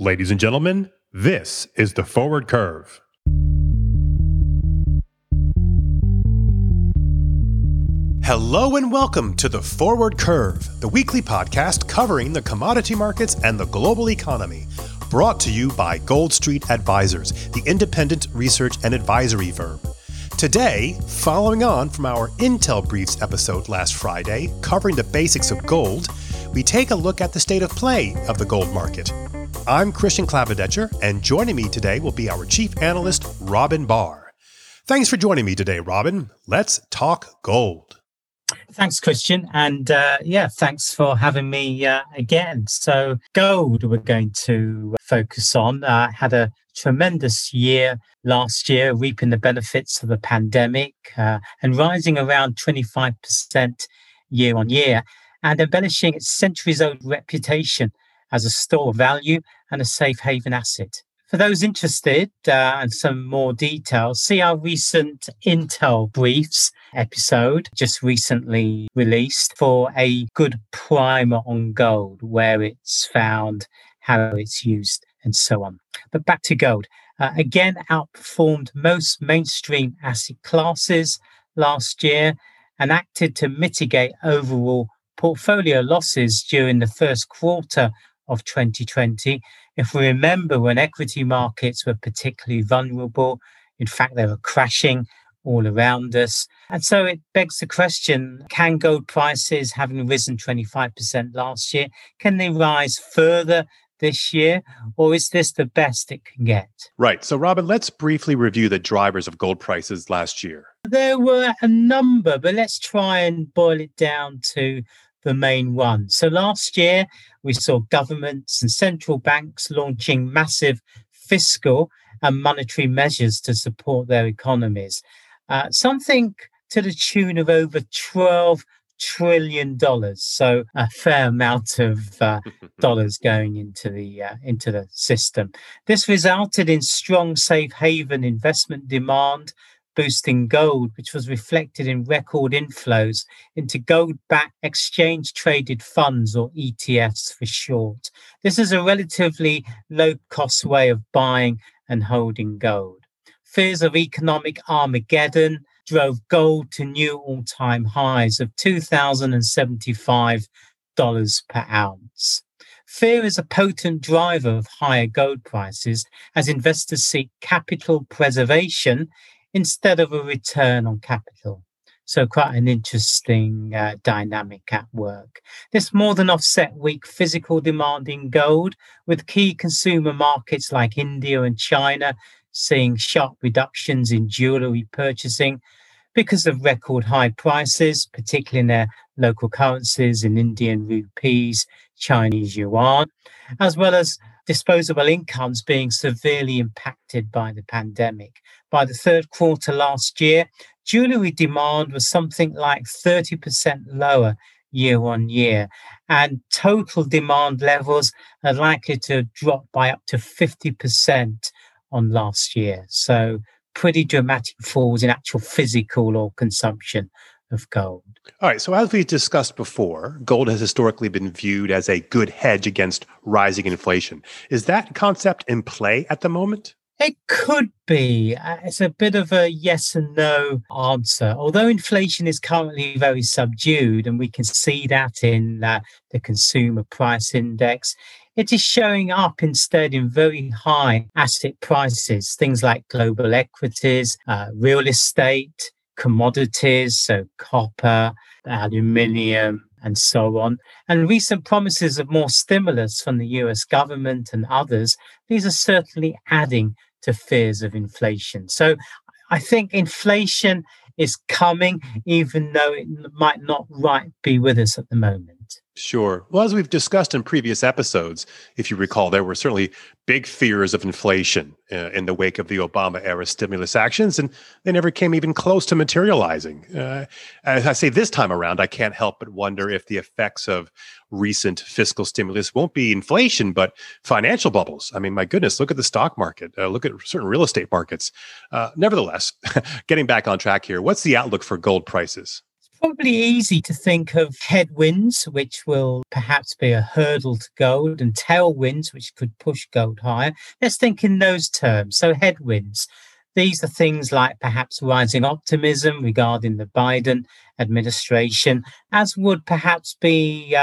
Ladies and gentlemen, this is The Forward Curve. Hello and welcome to The Forward Curve, the weekly podcast covering the commodity markets and the global economy. Brought to you by Gold Street Advisors, the independent research and advisory firm. Today, following on from our Intel Briefs episode last Friday, covering the basics of gold, we take a look at the state of play of the gold market. I'm Christian Clavadetscher, and joining me today will be our chief analyst, Robin Barr. Thanks for joining me today, Robin. Let's talk gold. Thanks, Christian. And thanks for having me again. So gold we're going to focus on. Had a tremendous year last year, reaping the benefits of the pandemic and rising around 25% year on year and embellishing its centuries-old reputation as a store of value and a safe haven asset. For those interested and some more details, see our recent Intel Briefs episode just recently released for a good primer on gold, where it's found, how it's used, and so on. But back to gold. Again, outperformed most mainstream asset classes last year and acted to mitigate overall portfolio losses during the first quarter of 2020. If we remember when equity markets were particularly vulnerable, in fact, they were crashing all around us. And so it begs the question, can gold prices, having risen 25% last year, can they rise further this year, or is this the best it can get? Right. So, Robin, let's briefly review the drivers of gold prices last year. There were a number, but let's try and boil it down to the main one. So last year, we saw governments and central banks launching massive fiscal and monetary measures to support their economies, something to the tune of over $12 trillion. So a fair amount of dollars going into the system. This resulted in strong safe haven investment demand, boosting gold, which was reflected in record inflows into gold-backed exchange-traded funds, or ETFs for short. This is a relatively low-cost way of buying and holding gold. Fears of economic Armageddon drove gold to new all-time highs of $2,075 per ounce. Fear is a potent driver of higher gold prices as investors seek capital preservation instead of a return on capital. So quite an interesting dynamic at work. This more than offset weak physical demand in gold, with key consumer markets like India and China seeing sharp reductions in jewellery purchasing because of record high prices, particularly in their local currencies in Indian rupees, Chinese yuan, as well as disposable incomes being severely impacted by the pandemic. By the third quarter last year, jewellery demand was something like 30% lower year on year, and total demand levels are likely to drop by up to 50% on last year. So pretty dramatic falls in actual physical or consumption of gold. All right. So as we discussed before, gold has historically been viewed as a good hedge against rising inflation. Is that concept in play at the moment? It could be. It's a bit of a yes and no answer. Although inflation is currently very subdued, and we can see that in the consumer price index, it is showing up instead in very high asset prices, things like global equities, real estate, commodities, so copper, aluminium, and so on. And recent promises of more stimulus from the US government and others, these are certainly adding to fears of inflation. So I think inflation is coming, even though it might not right be with us at the moment. Sure. Well, as we've discussed in previous episodes, if you recall, there were certainly big fears of inflation in the wake of the Obama-era stimulus actions, and they never came even close to materializing. As I say, this time around, I can't help but wonder if the effects of recent fiscal stimulus won't be inflation, but financial bubbles. I mean, my goodness, look at the stock market. Look at certain real estate markets. Nevertheless, getting back on track here, what's the outlook for gold prices? Probably easy to think of headwinds, which will perhaps be a hurdle to gold, and tailwinds, which could push gold higher. Let's think in those terms. So headwinds, these are things like perhaps rising optimism regarding the Biden administration, as would perhaps be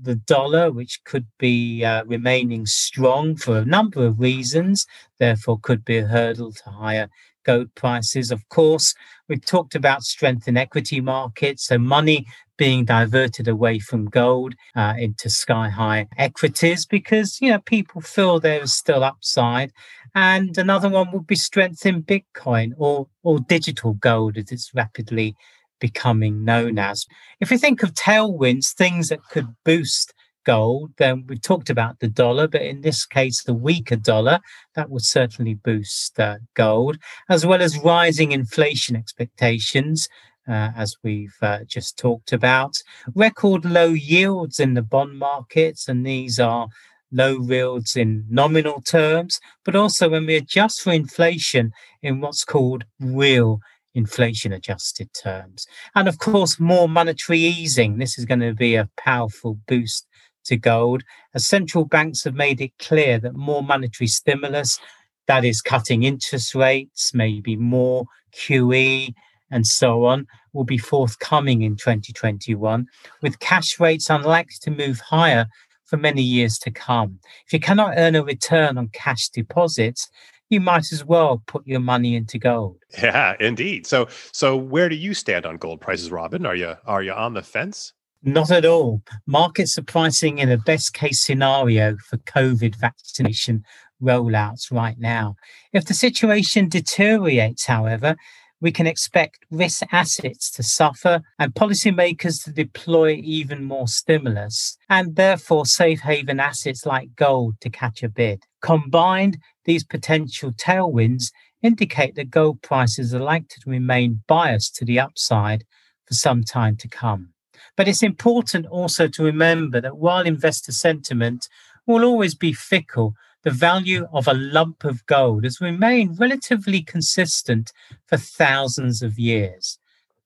the dollar, which could be remaining strong for a number of reasons, therefore could be a hurdle to higher gold prices. Of course, we've talked about strength in equity markets, so money being diverted away from gold into sky-high equities because, you know, people feel there is still upside. And another one would be strength in Bitcoin or digital gold as it's rapidly becoming known as. If we think of tailwinds, things that could boost gold, then we talked about the dollar, but in this case, the weaker dollar, that would certainly boost gold, as well as rising inflation expectations, as we've just talked about. Record low yields in the bond markets, and these are low yields in nominal terms, but also when we adjust for inflation in what's called real inflation-adjusted terms. And of course, more monetary easing. This is going to be a powerful boost to gold, as central banks have made it clear that more monetary stimulus, that is cutting interest rates, maybe more QE and so on, will be forthcoming in 2021, with cash rates unlikely to move higher for many years to come. If you cannot earn a return on cash deposits, you might as well put your money into gold. Yeah, indeed. So where do you stand on gold prices, Robin? Are you on the fence? Not at all. Markets are pricing in a best case scenario for COVID vaccination rollouts right now. If the situation deteriorates, however, we can expect risk assets to suffer and policymakers to deploy even more stimulus, and therefore safe haven assets like gold to catch a bid. Combined, these potential tailwinds indicate that gold prices are likely to remain biased to the upside for some time to come. But it's important also to remember that while investor sentiment will always be fickle, the value of a lump of gold has remained relatively consistent for thousands of years.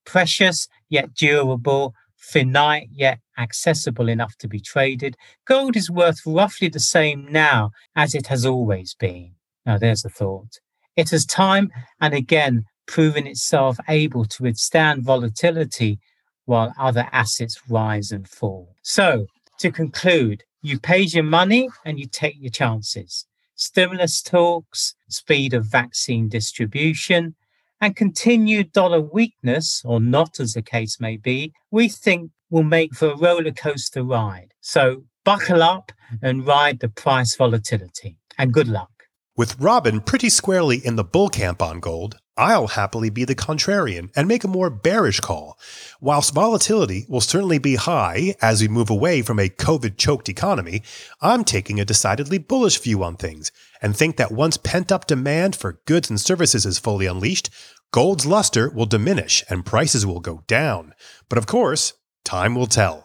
Precious yet durable, finite yet accessible enough to be traded, gold is worth roughly the same now as it has always been. Now there's a thought. It has time and again proven itself able to withstand volatility while other assets rise and fall. So, to conclude, you paid your money and you take your chances. Stimulus talks, speed of vaccine distribution, and continued dollar weakness, or not as the case may be, we think will make for a roller coaster ride. So, buckle up and ride the price volatility. And good luck. With Robin pretty squarely in the bull camp on gold, I'll happily be the contrarian and make a more bearish call. Whilst volatility will certainly be high as we move away from a COVID-choked economy, I'm taking a decidedly bullish view on things and think that once pent-up demand for goods and services is fully unleashed, gold's luster will diminish and prices will go down. But of course, time will tell.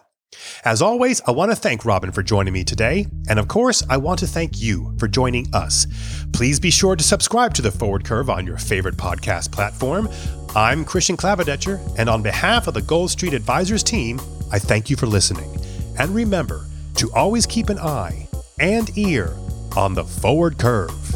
As always, I want to thank Robin for joining me today, and of course, I want to thank you for joining us. Please be sure to subscribe to The Forward Curve on your favorite podcast platform. I'm Christian Clavadetscher, and on behalf of the Gold Street Advisors team, I thank you for listening. And remember to always keep an eye and ear on The Forward Curve.